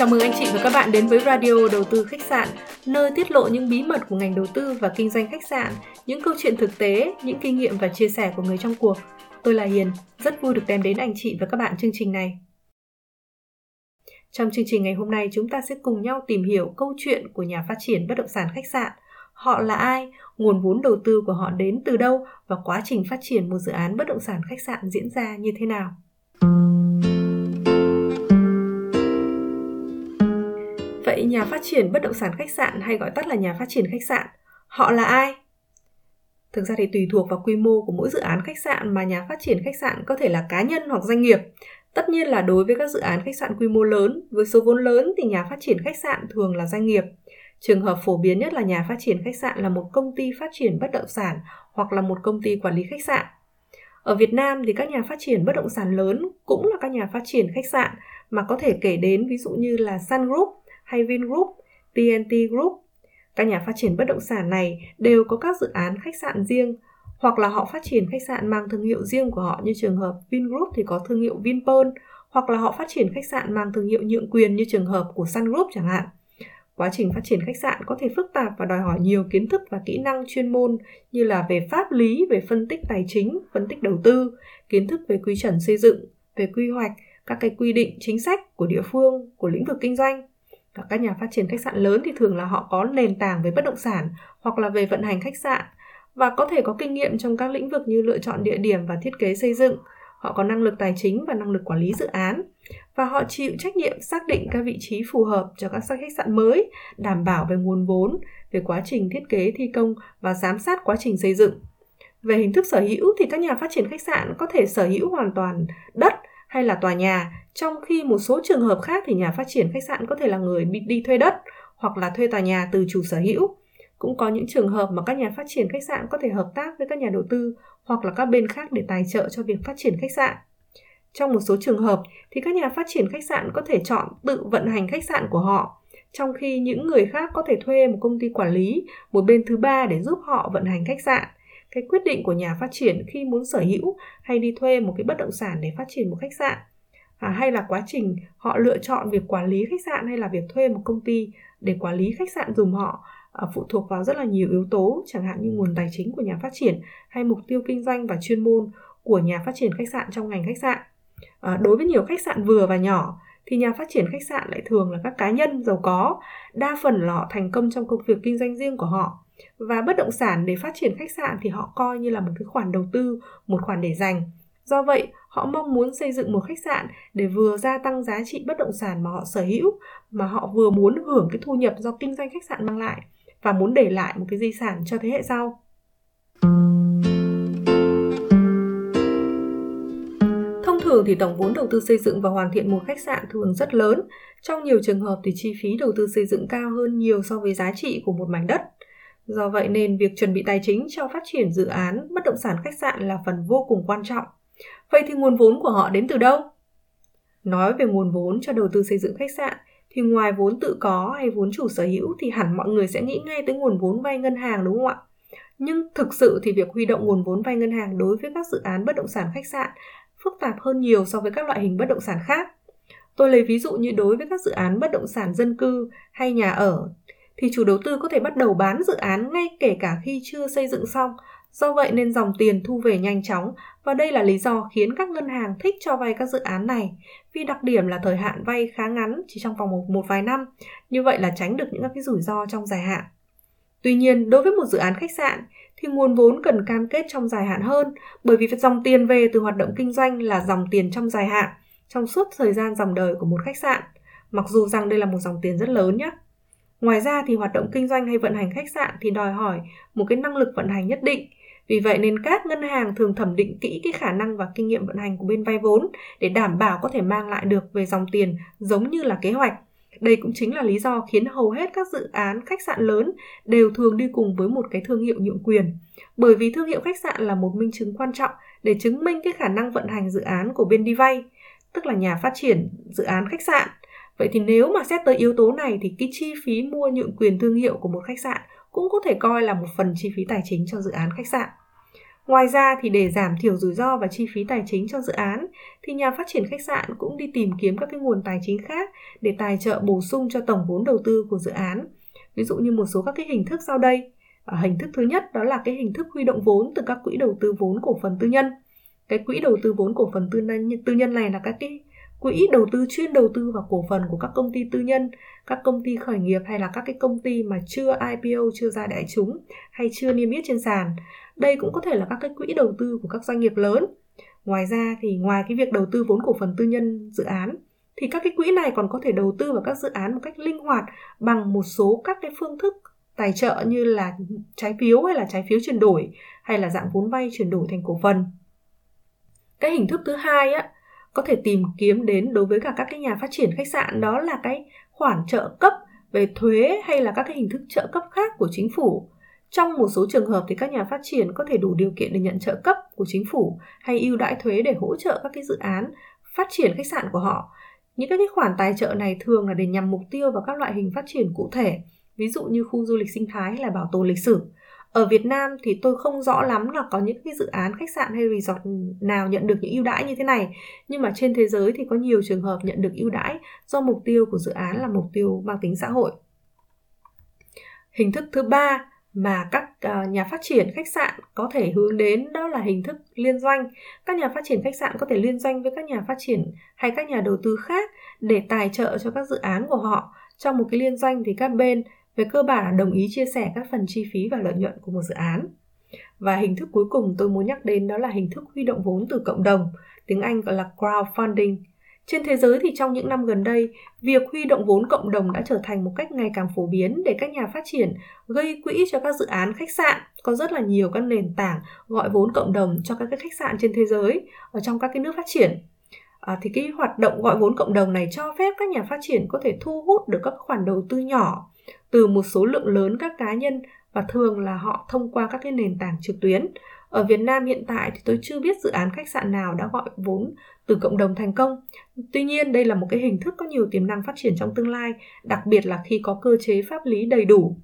Chào mừng anh chị và các bạn đến với Radio Đầu tư Khách sạn, nơi tiết lộ những bí mật của ngành đầu tư và kinh doanh khách sạn, những câu chuyện thực tế, những kinh nghiệm và chia sẻ của người trong cuộc. Tôi là Hiền, rất vui được đem đến anh chị và các bạn chương trình này. Trong chương trình ngày hôm nay, chúng ta sẽ cùng nhau tìm hiểu câu chuyện của nhà phát triển bất động sản khách sạn. Họ là ai, nguồn vốn đầu tư của họ đến từ đâu và quá trình phát triển một dự án bất động sản khách sạn diễn ra như thế nào. Vậy nhà phát triển bất động sản khách sạn hay gọi tắt là nhà phát triển khách sạn, họ là ai? Thực ra thì tùy thuộc vào quy mô của mỗi dự án khách sạn mà nhà phát triển khách sạn có thể là cá nhân hoặc doanh nghiệp. Tất nhiên là đối với các dự án khách sạn quy mô lớn, với số vốn lớn thì nhà phát triển khách sạn thường là doanh nghiệp. Trường hợp phổ biến nhất là nhà phát triển khách sạn là một công ty phát triển bất động sản hoặc là một công ty quản lý khách sạn. Ở Việt Nam thì các nhà phát triển bất động sản lớn cũng là các nhà phát triển khách sạn mà có thể kể đến, ví dụ như là Sun Group hay Vingroup, TNT Group. Các nhà phát triển bất động sản này đều có các dự án khách sạn riêng, hoặc là họ phát triển khách sạn mang thương hiệu riêng của họ, như trường hợp Vingroup thì có thương hiệu Vinpearl, hoặc là họ phát triển khách sạn mang thương hiệu nhượng quyền như trường hợp của Sun Group chẳng hạn. Quá trình phát triển khách sạn có thể phức tạp và đòi hỏi nhiều kiến thức và kỹ năng chuyên môn như là về pháp lý, về phân tích tài chính, phân tích đầu tư, kiến thức về quy chuẩn xây dựng, về quy hoạch, các cái quy định chính sách của địa phương, của lĩnh vực kinh doanh. Và các nhà phát triển khách sạn lớn thì thường là họ có nền tảng về bất động sản hoặc là về vận hành khách sạn và có thể có kinh nghiệm trong các lĩnh vực như lựa chọn địa điểm và thiết kế xây dựng. Họ có năng lực tài chính và năng lực quản lý dự án và họ chịu trách nhiệm xác định các vị trí phù hợp cho các khách sạn mới, đảm bảo về nguồn vốn, về quá trình thiết kế thi công và giám sát quá trình xây dựng. Về hình thức sở hữu thì các nhà phát triển khách sạn có thể sở hữu hoàn toàn đất hay là tòa nhà, trong khi một số trường hợp khác thì nhà phát triển khách sạn có thể là người đi thuê đất hoặc là thuê tòa nhà từ chủ sở hữu. Cũng có những trường hợp mà các nhà phát triển khách sạn có thể hợp tác với các nhà đầu tư hoặc là các bên khác để tài trợ cho việc phát triển khách sạn. Trong một số trường hợp thì các nhà phát triển khách sạn có thể chọn tự vận hành khách sạn của họ, trong khi những người khác có thể thuê một công ty quản lý, một bên thứ ba để giúp họ vận hành khách sạn. Cái quyết định của nhà phát triển khi muốn sở hữu hay đi thuê một cái bất động sản để phát triển một khách sạn, hay là quá trình họ lựa chọn việc quản lý khách sạn hay là việc thuê một công ty để quản lý khách sạn dùm họ phụ thuộc vào rất là nhiều yếu tố, chẳng hạn như nguồn tài chính của nhà phát triển hay mục tiêu kinh doanh và chuyên môn của nhà phát triển khách sạn trong ngành khách sạn. Đối với nhiều khách sạn vừa và nhỏ thì nhà phát triển khách sạn lại thường là các cá nhân giàu có, đa phần là họ thành công trong công việc kinh doanh riêng của họ. Và bất động sản để phát triển khách sạn thì họ coi như là một cái khoản đầu tư, một khoản để dành. Do vậy, họ mong muốn xây dựng một khách sạn để vừa gia tăng giá trị bất động sản mà họ sở hữu, mà họ vừa muốn hưởng cái thu nhập do kinh doanh khách sạn mang lại và muốn để lại một cái di sản cho thế hệ sau. Thông thường thì tổng vốn đầu tư xây dựng và hoàn thiện một khách sạn thường rất lớn. Trong nhiều trường hợp thì chi phí đầu tư xây dựng cao hơn nhiều so với giá trị của một mảnh đất. Do vậy nên việc chuẩn bị tài chính cho phát triển dự án bất động sản khách sạn là phần vô cùng quan trọng. Vậy thì nguồn vốn của họ đến từ đâu? Nói về nguồn vốn cho đầu tư xây dựng khách sạn, thì ngoài vốn tự có hay vốn chủ sở hữu thì hẳn mọi người sẽ nghĩ ngay tới nguồn vốn vay ngân hàng, đúng không ạ? Nhưng thực sự thì việc huy động nguồn vốn vay ngân hàng đối với các dự án bất động sản khách sạn phức tạp hơn nhiều so với các loại hình bất động sản khác. Tôi lấy ví dụ như đối với các dự án bất động sản dân cư hay nhà ở, thì chủ đầu tư có thể bắt đầu bán dự án ngay kể cả khi chưa xây dựng xong. Do vậy nên dòng tiền thu về nhanh chóng và đây là lý do khiến các ngân hàng thích cho vay các dự án này, vì đặc điểm là thời hạn vay khá ngắn, chỉ trong vòng một vài năm, như vậy là tránh được những cái rủi ro trong dài hạn. Tuy nhiên, đối với một dự án khách sạn thì nguồn vốn cần cam kết trong dài hạn hơn, bởi vì dòng tiền về từ hoạt động kinh doanh là dòng tiền trong dài hạn, trong suốt thời gian dòng đời của một khách sạn, mặc dù rằng đây là một dòng tiền rất lớn nhé. Ngoài ra thì hoạt động kinh doanh hay vận hành khách sạn thì đòi hỏi một cái năng lực vận hành nhất định. Vì vậy nên các ngân hàng thường thẩm định kỹ cái khả năng và kinh nghiệm vận hành của bên vay vốn để đảm bảo có thể mang lại được về dòng tiền giống như là kế hoạch. Đây cũng chính là lý do khiến hầu hết các dự án khách sạn lớn đều thường đi cùng với một cái thương hiệu nhượng quyền. Bởi vì thương hiệu khách sạn là một minh chứng quan trọng để chứng minh cái khả năng vận hành dự án của bên đi vay, tức là nhà phát triển dự án khách sạn. Vậy thì nếu mà xét tới yếu tố này thì cái chi phí mua nhượng quyền thương hiệu của một khách sạn cũng có thể coi là một phần chi phí tài chính cho dự án khách sạn. Ngoài ra thì để giảm thiểu rủi ro và chi phí tài chính cho dự án thì nhà phát triển khách sạn cũng đi tìm kiếm các cái nguồn tài chính khác để tài trợ bổ sung cho tổng vốn đầu tư của dự án. Ví dụ như một số các cái hình thức sau đây. Hình thức thứ nhất đó là cái hình thức huy động vốn từ các quỹ đầu tư vốn cổ phần tư nhân. Cái quỹ đầu tư vốn cổ phần tư nhân này là các cái quỹ đầu tư chuyên đầu tư vào cổ phần của các công ty tư nhân, các công ty khởi nghiệp hay là các cái công ty mà chưa IPO, chưa ra đại chúng hay chưa niêm yết trên sàn. Đây cũng có thể là các cái quỹ đầu tư của các doanh nghiệp lớn. Ngoài ra thì ngoài cái việc đầu tư vốn cổ phần tư nhân dự án thì các cái quỹ này còn có thể đầu tư vào các dự án một cách linh hoạt bằng một số các cái phương thức tài trợ như là trái phiếu hay là trái phiếu chuyển đổi hay là dạng vốn vay chuyển đổi thành cổ phần. Cái hình thức thứ hai có thể tìm kiếm đến đối với cả các cái nhà phát triển khách sạn đó là cái khoản trợ cấp về thuế hay là các cái hình thức trợ cấp khác của chính phủ. Trong một số trường hợp thì các nhà phát triển có thể đủ điều kiện để nhận trợ cấp của chính phủ hay ưu đãi thuế để hỗ trợ các cái dự án phát triển khách sạn của họ. Những cái khoản tài trợ này thường là để nhằm mục tiêu vào các loại hình phát triển cụ thể, ví dụ như khu du lịch sinh thái hay là bảo tồn lịch sử. Ở Việt Nam thì tôi không rõ lắm là có những cái dự án khách sạn hay resort nào nhận được những ưu đãi như thế này, nhưng mà trên thế giới thì có nhiều trường hợp nhận được ưu đãi do mục tiêu của dự án là mục tiêu mang tính xã hội. Hình thức thứ ba mà các nhà phát triển khách sạn có thể hướng đến đó là hình thức liên doanh. Các nhà phát triển khách sạn có thể liên doanh với các nhà phát triển hay các nhà đầu tư khác để tài trợ cho các dự án của họ. Trong một cái liên doanh thì các bên về cơ bản là đồng ý chia sẻ các phần chi phí và lợi nhuận của một dự án. Và hình thức cuối cùng tôi muốn nhắc đến đó là hình thức huy động vốn từ cộng đồng, tiếng Anh gọi là crowdfunding. Trên thế giới thì trong những năm gần đây, việc huy động vốn cộng đồng đã trở thành một cách ngày càng phổ biến để các nhà phát triển gây quỹ cho các dự án khách sạn. Có rất là nhiều các nền tảng gọi vốn cộng đồng cho các khách sạn trên thế giới, ở trong các cái nước phát triển. Thì cái hoạt động gọi vốn cộng đồng này cho phép các nhà phát triển có thể thu hút được các khoản đầu tư nhỏ từ một số lượng lớn các cá nhân và thường là họ thông qua các cái nền tảng trực tuyến. Ở Việt Nam hiện tại thì tôi chưa biết dự án khách sạn nào đã gọi vốn từ cộng đồng thành công. Tuy nhiên đây là một cái hình thức có nhiều tiềm năng phát triển trong tương lai, đặc biệt là khi có cơ chế pháp lý đầy đủ.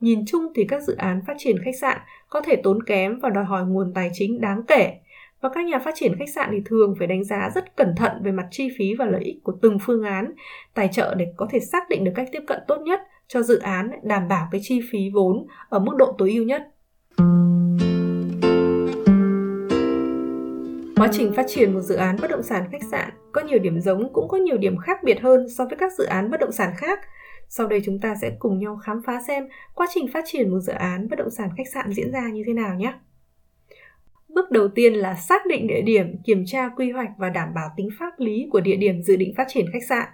Nhìn chung thì các dự án phát triển khách sạn có thể tốn kém và đòi hỏi nguồn tài chính đáng kể. Và các nhà phát triển khách sạn thì thường phải đánh giá rất cẩn thận về mặt chi phí và lợi ích của từng phương án tài trợ để có thể xác định được cách tiếp cận tốt nhất cho dự án, đảm bảo cái chi phí vốn ở mức độ tối ưu nhất. Quá trình phát triển một dự án bất động sản khách sạn có nhiều điểm giống cũng có nhiều điểm khác biệt hơn so với các dự án bất động sản khác. Sau đây chúng ta sẽ cùng nhau khám phá xem quá trình phát triển một dự án bất động sản khách sạn diễn ra như thế nào nhé. Bước đầu tiên là xác định địa điểm, kiểm tra quy hoạch và đảm bảo tính pháp lý của địa điểm dự định phát triển khách sạn.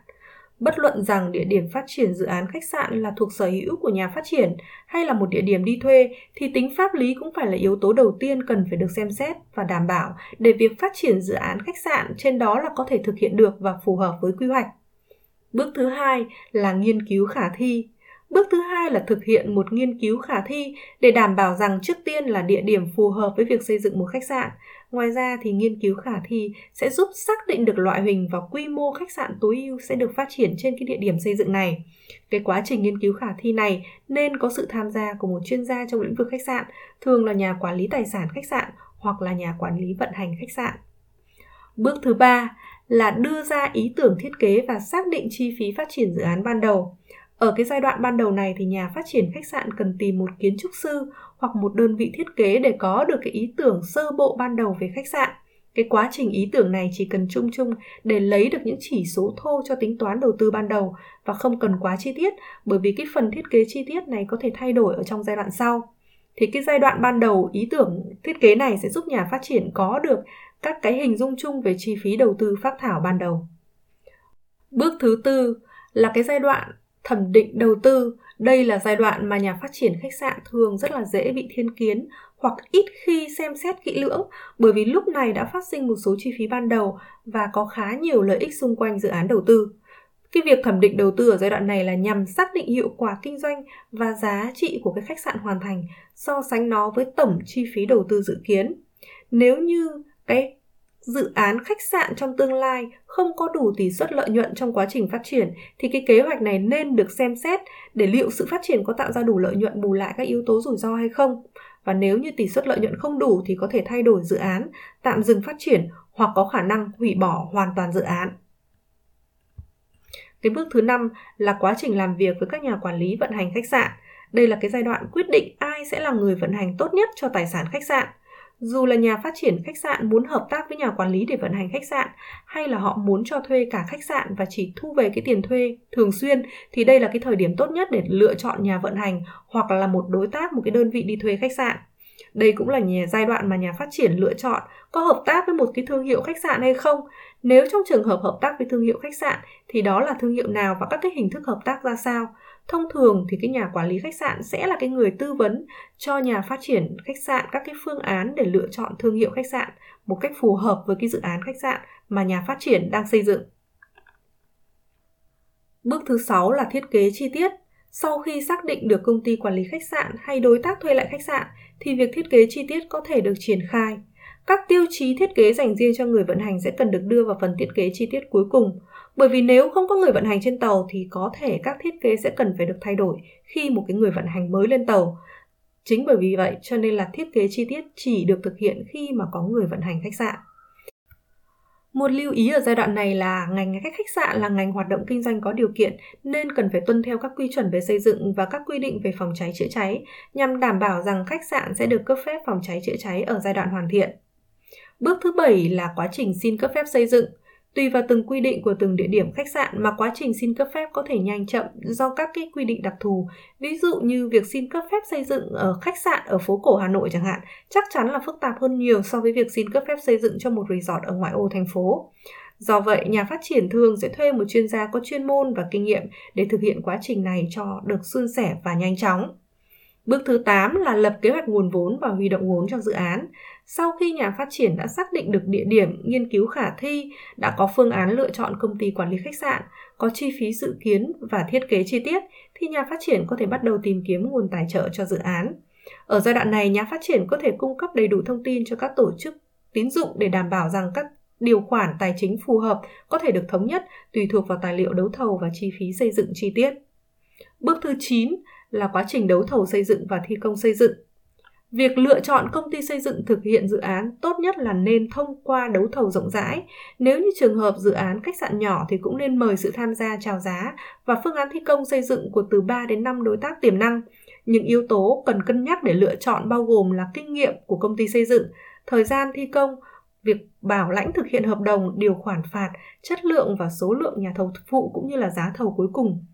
Bất luận rằng địa điểm phát triển dự án khách sạn là thuộc sở hữu của nhà phát triển hay là một địa điểm đi thuê thì tính pháp lý cũng phải là yếu tố đầu tiên cần phải được xem xét và đảm bảo để việc phát triển dự án khách sạn trên đó là có thể thực hiện được và phù hợp với quy hoạch. Bước thứ hai là nghiên cứu khả thi. Bước thứ hai là thực hiện một nghiên cứu khả thi để đảm bảo rằng trước tiên là địa điểm phù hợp với việc xây dựng một khách sạn. Ngoài ra thì nghiên cứu khả thi sẽ giúp xác định được loại hình và quy mô khách sạn tối ưu sẽ được phát triển trên cái địa điểm xây dựng này. Cái quá trình nghiên cứu khả thi này nên có sự tham gia của một chuyên gia trong lĩnh vực khách sạn, thường là nhà quản lý tài sản khách sạn hoặc là nhà quản lý vận hành khách sạn. Bước thứ ba là đưa ra ý tưởng thiết kế và xác định chi phí phát triển dự án ban đầu. Ở cái giai đoạn ban đầu này thì nhà phát triển khách sạn cần tìm một kiến trúc sư hoặc một đơn vị thiết kế để có được cái ý tưởng sơ bộ ban đầu về khách sạn. Cái quá trình ý tưởng này chỉ cần chung chung để lấy được những chỉ số thô cho tính toán đầu tư ban đầu và không cần quá chi tiết, bởi vì cái phần thiết kế chi tiết này có thể thay đổi ở trong giai đoạn sau. Thì cái giai đoạn ban đầu ý tưởng thiết kế này sẽ giúp nhà phát triển có được các cái hình dung chung về chi phí đầu tư phác thảo ban đầu. Bước thứ tư là cái giai đoạn thẩm định đầu tư. Đây là giai đoạn mà nhà phát triển khách sạn thường rất là dễ bị thiên kiến hoặc ít khi xem xét kỹ lưỡng, bởi vì lúc này đã phát sinh một số chi phí ban đầu và có khá nhiều lợi ích xung quanh dự án đầu tư. Cái việc thẩm định đầu tư ở giai đoạn này là nhằm xác định hiệu quả kinh doanh và giá trị của cái khách sạn hoàn thành, so sánh nó với tổng chi phí đầu tư dự kiến. Nếu như cái dự án khách sạn trong tương lai không có đủ tỷ suất lợi nhuận trong quá trình phát triển thì cái kế hoạch này nên được xem xét để liệu sự phát triển có tạo ra đủ lợi nhuận bù lại các yếu tố rủi ro hay không. và nếu như tỷ suất lợi nhuận không đủ thì có thể thay đổi dự án, tạm dừng phát triển hoặc có khả năng hủy bỏ hoàn toàn dự án. Cái bước thứ 5 là quá trình làm việc với các nhà quản lý vận hành khách sạn. Đây là cái giai đoạn quyết định ai sẽ là người vận hành tốt nhất cho tài sản khách sạn. Dù là nhà phát triển khách sạn muốn hợp tác với nhà quản lý để vận hành khách sạn, hay là họ muốn cho thuê cả khách sạn và chỉ thu về cái tiền thuê thường xuyên, thì đây là cái thời điểm tốt nhất để lựa chọn nhà vận hành hoặc là một đối tác, một cái đơn vị đi thuê khách sạn. Đây cũng là giai đoạn mà nhà phát triển lựa chọn có hợp tác với một cái thương hiệu khách sạn hay không. Nếu trong trường hợp hợp tác với thương hiệu khách sạn thì đó là thương hiệu nào và các cái hình thức hợp tác ra sao. Thông thường thì cái nhà quản lý khách sạn sẽ là cái người tư vấn cho nhà phát triển khách sạn các cái phương án để lựa chọn thương hiệu khách sạn một cách phù hợp với cái dự án khách sạn mà nhà phát triển đang xây dựng. Bước thứ 6 là thiết kế chi tiết. Sau khi xác định được công ty quản lý khách sạn hay đối tác thuê lại khách sạn thì việc thiết kế chi tiết có thể được triển khai. Các tiêu chí thiết kế dành riêng cho người vận hành sẽ cần được đưa vào phần thiết kế chi tiết cuối cùng. Bởi vì nếu không có người vận hành trên tàu thì có thể các thiết kế sẽ cần phải được thay đổi khi một cái người vận hành mới lên tàu. Chính bởi vì vậy cho nên là thiết kế chi tiết chỉ được thực hiện khi mà có người vận hành khách sạn. Một lưu ý ở giai đoạn này là ngành khách sạn là ngành hoạt động kinh doanh có điều kiện nên cần phải tuân theo các quy chuẩn về xây dựng và các quy định về phòng cháy chữa cháy nhằm đảm bảo rằng khách sạn sẽ được cấp phép phòng cháy chữa cháy ở giai đoạn hoàn thiện. Bước thứ 7 là quá trình xin cấp phép xây dựng. Tùy vào từng quy định của từng địa điểm khách sạn mà quá trình xin cấp phép có thể nhanh chậm do các cái quy định đặc thù. Ví dụ như việc xin cấp phép xây dựng ở khách sạn ở phố cổ Hà Nội chẳng hạn, chắc chắn là phức tạp hơn nhiều so với việc xin cấp phép xây dựng cho một resort ở ngoại ô thành phố. Do vậy, nhà phát triển thường sẽ thuê một chuyên gia có chuyên môn và kinh nghiệm để thực hiện quá trình này cho được suôn sẻ và nhanh chóng. Bước thứ 8 là lập kế hoạch nguồn vốn và huy động vốn cho dự án. Sau khi nhà phát triển đã xác định được địa điểm, nghiên cứu khả thi, đã có phương án lựa chọn công ty quản lý khách sạn, có chi phí dự kiến và thiết kế chi tiết, thì nhà phát triển có thể bắt đầu tìm kiếm nguồn tài trợ cho dự án. Ở giai đoạn này, nhà phát triển có thể cung cấp đầy đủ thông tin cho các tổ chức tín dụng để đảm bảo rằng các điều khoản tài chính phù hợp có thể được thống nhất tùy thuộc vào tài liệu đấu thầu và chi phí xây dựng chi tiết. Bước thứ 9 là quá trình đấu thầu xây dựng và thi công xây dựng. Việc lựa chọn công ty xây dựng thực hiện dự án tốt nhất là nên thông qua đấu thầu rộng rãi. Nếu như trường hợp dự án khách sạn nhỏ thì cũng nên mời sự tham gia chào giá và phương án thi công xây dựng của từ 3 đến 5 đối tác tiềm năng. Những yếu tố cần cân nhắc để lựa chọn bao gồm là kinh nghiệm của công ty xây dựng, thời gian thi công, việc bảo lãnh thực hiện hợp đồng, điều khoản phạt, chất lượng và số lượng nhà thầu phụ cũng như là giá thầu cuối cùng.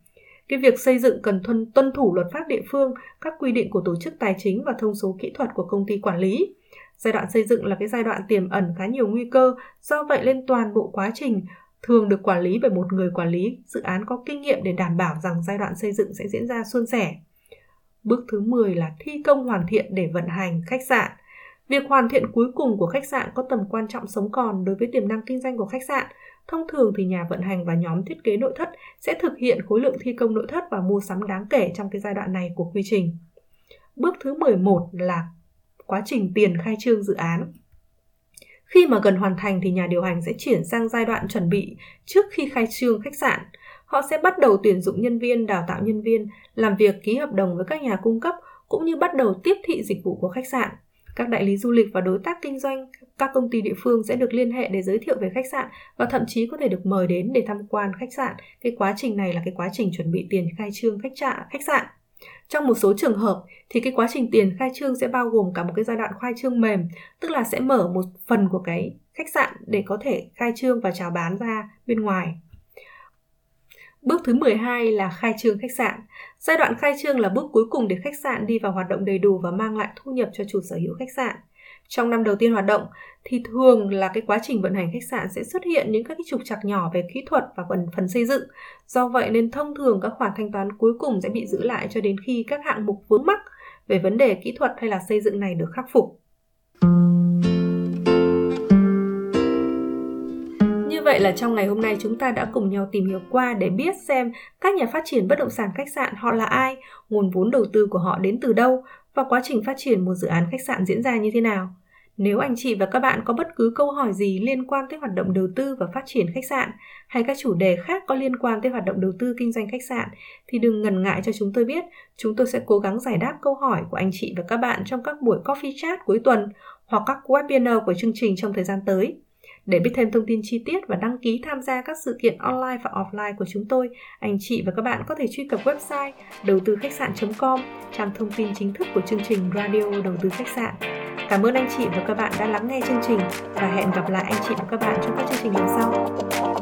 Cái việc xây dựng cần tuân thủ luật pháp địa phương, các quy định của tổ chức tài chính và thông số kỹ thuật của công ty quản lý. Giai đoạn xây dựng là cái giai đoạn tiềm ẩn khá nhiều nguy cơ, do vậy nên toàn bộ quá trình thường được quản lý bởi một người quản lý dự án có kinh nghiệm để đảm bảo rằng giai đoạn xây dựng sẽ diễn ra suôn sẻ. Bước thứ 10 là thi công hoàn thiện để vận hành khách sạn. Việc hoàn thiện cuối cùng của khách sạn có tầm quan trọng sống còn đối với tiềm năng kinh doanh của khách sạn. Thông thường thì nhà vận hành và nhóm thiết kế nội thất sẽ thực hiện khối lượng thi công nội thất và mua sắm đáng kể trong cái giai đoạn này của quy trình. Bước thứ 11 là quá trình tiền khai trương dự án. Khi mà gần hoàn thành thì nhà điều hành sẽ chuyển sang giai đoạn chuẩn bị trước khi khai trương khách sạn. Họ sẽ bắt đầu tuyển dụng nhân viên, đào tạo nhân viên, làm việc ký hợp đồng với các nhà cung cấp cũng như bắt đầu tiếp thị dịch vụ của khách sạn. Các đại lý du lịch và đối tác kinh doanh, các công ty địa phương sẽ được liên hệ để giới thiệu về khách sạn và thậm chí có thể được mời đến để tham quan khách sạn. Cái quá trình này là cái quá trình chuẩn bị tiền khai trương khách sạn. Trong một số trường hợp thì cái quá trình tiền khai trương sẽ bao gồm cả một cái giai đoạn khai trương mềm, tức là sẽ mở một phần của cái khách sạn để có thể khai trương và chào bán ra bên ngoài. Bước thứ 12 là khai trương khách sạn. Giai đoạn khai trương là bước cuối cùng để khách sạn đi vào hoạt động đầy đủ và mang lại thu nhập cho chủ sở hữu khách sạn. Trong năm đầu tiên hoạt động thì thường là cái quá trình vận hành khách sạn sẽ xuất hiện những các cái trục trặc nhỏ về kỹ thuật và phần xây dựng. Do vậy nên thông thường các khoản thanh toán cuối cùng sẽ bị giữ lại cho đến khi các hạng mục vướng mắc về vấn đề kỹ thuật hay là xây dựng này được khắc phục. Vậy là trong ngày hôm nay chúng ta đã cùng nhau tìm hiểu qua để biết xem các nhà phát triển bất động sản khách sạn họ là ai, nguồn vốn đầu tư của họ đến từ đâu và quá trình phát triển một dự án khách sạn diễn ra như thế nào. Nếu anh chị và các bạn có bất cứ câu hỏi gì liên quan tới hoạt động đầu tư và phát triển khách sạn hay các chủ đề khác có liên quan tới hoạt động đầu tư kinh doanh khách sạn thì đừng ngần ngại cho chúng tôi biết. Chúng tôi sẽ cố gắng giải đáp câu hỏi của anh chị và các bạn trong các buổi coffee chat cuối tuần hoặc các webinar của chương trình trong thời gian tới. Để biết thêm thông tin chi tiết và đăng ký tham gia các sự kiện online và offline của chúng tôi, anh chị và các bạn có thể truy cập website đầu tư khách sạn.com, trang thông tin chính thức của chương trình Radio Đầu tư Khách sạn. Cảm ơn anh chị và các bạn đã lắng nghe chương trình và hẹn gặp lại anh chị và các bạn trong các chương trình lần sau.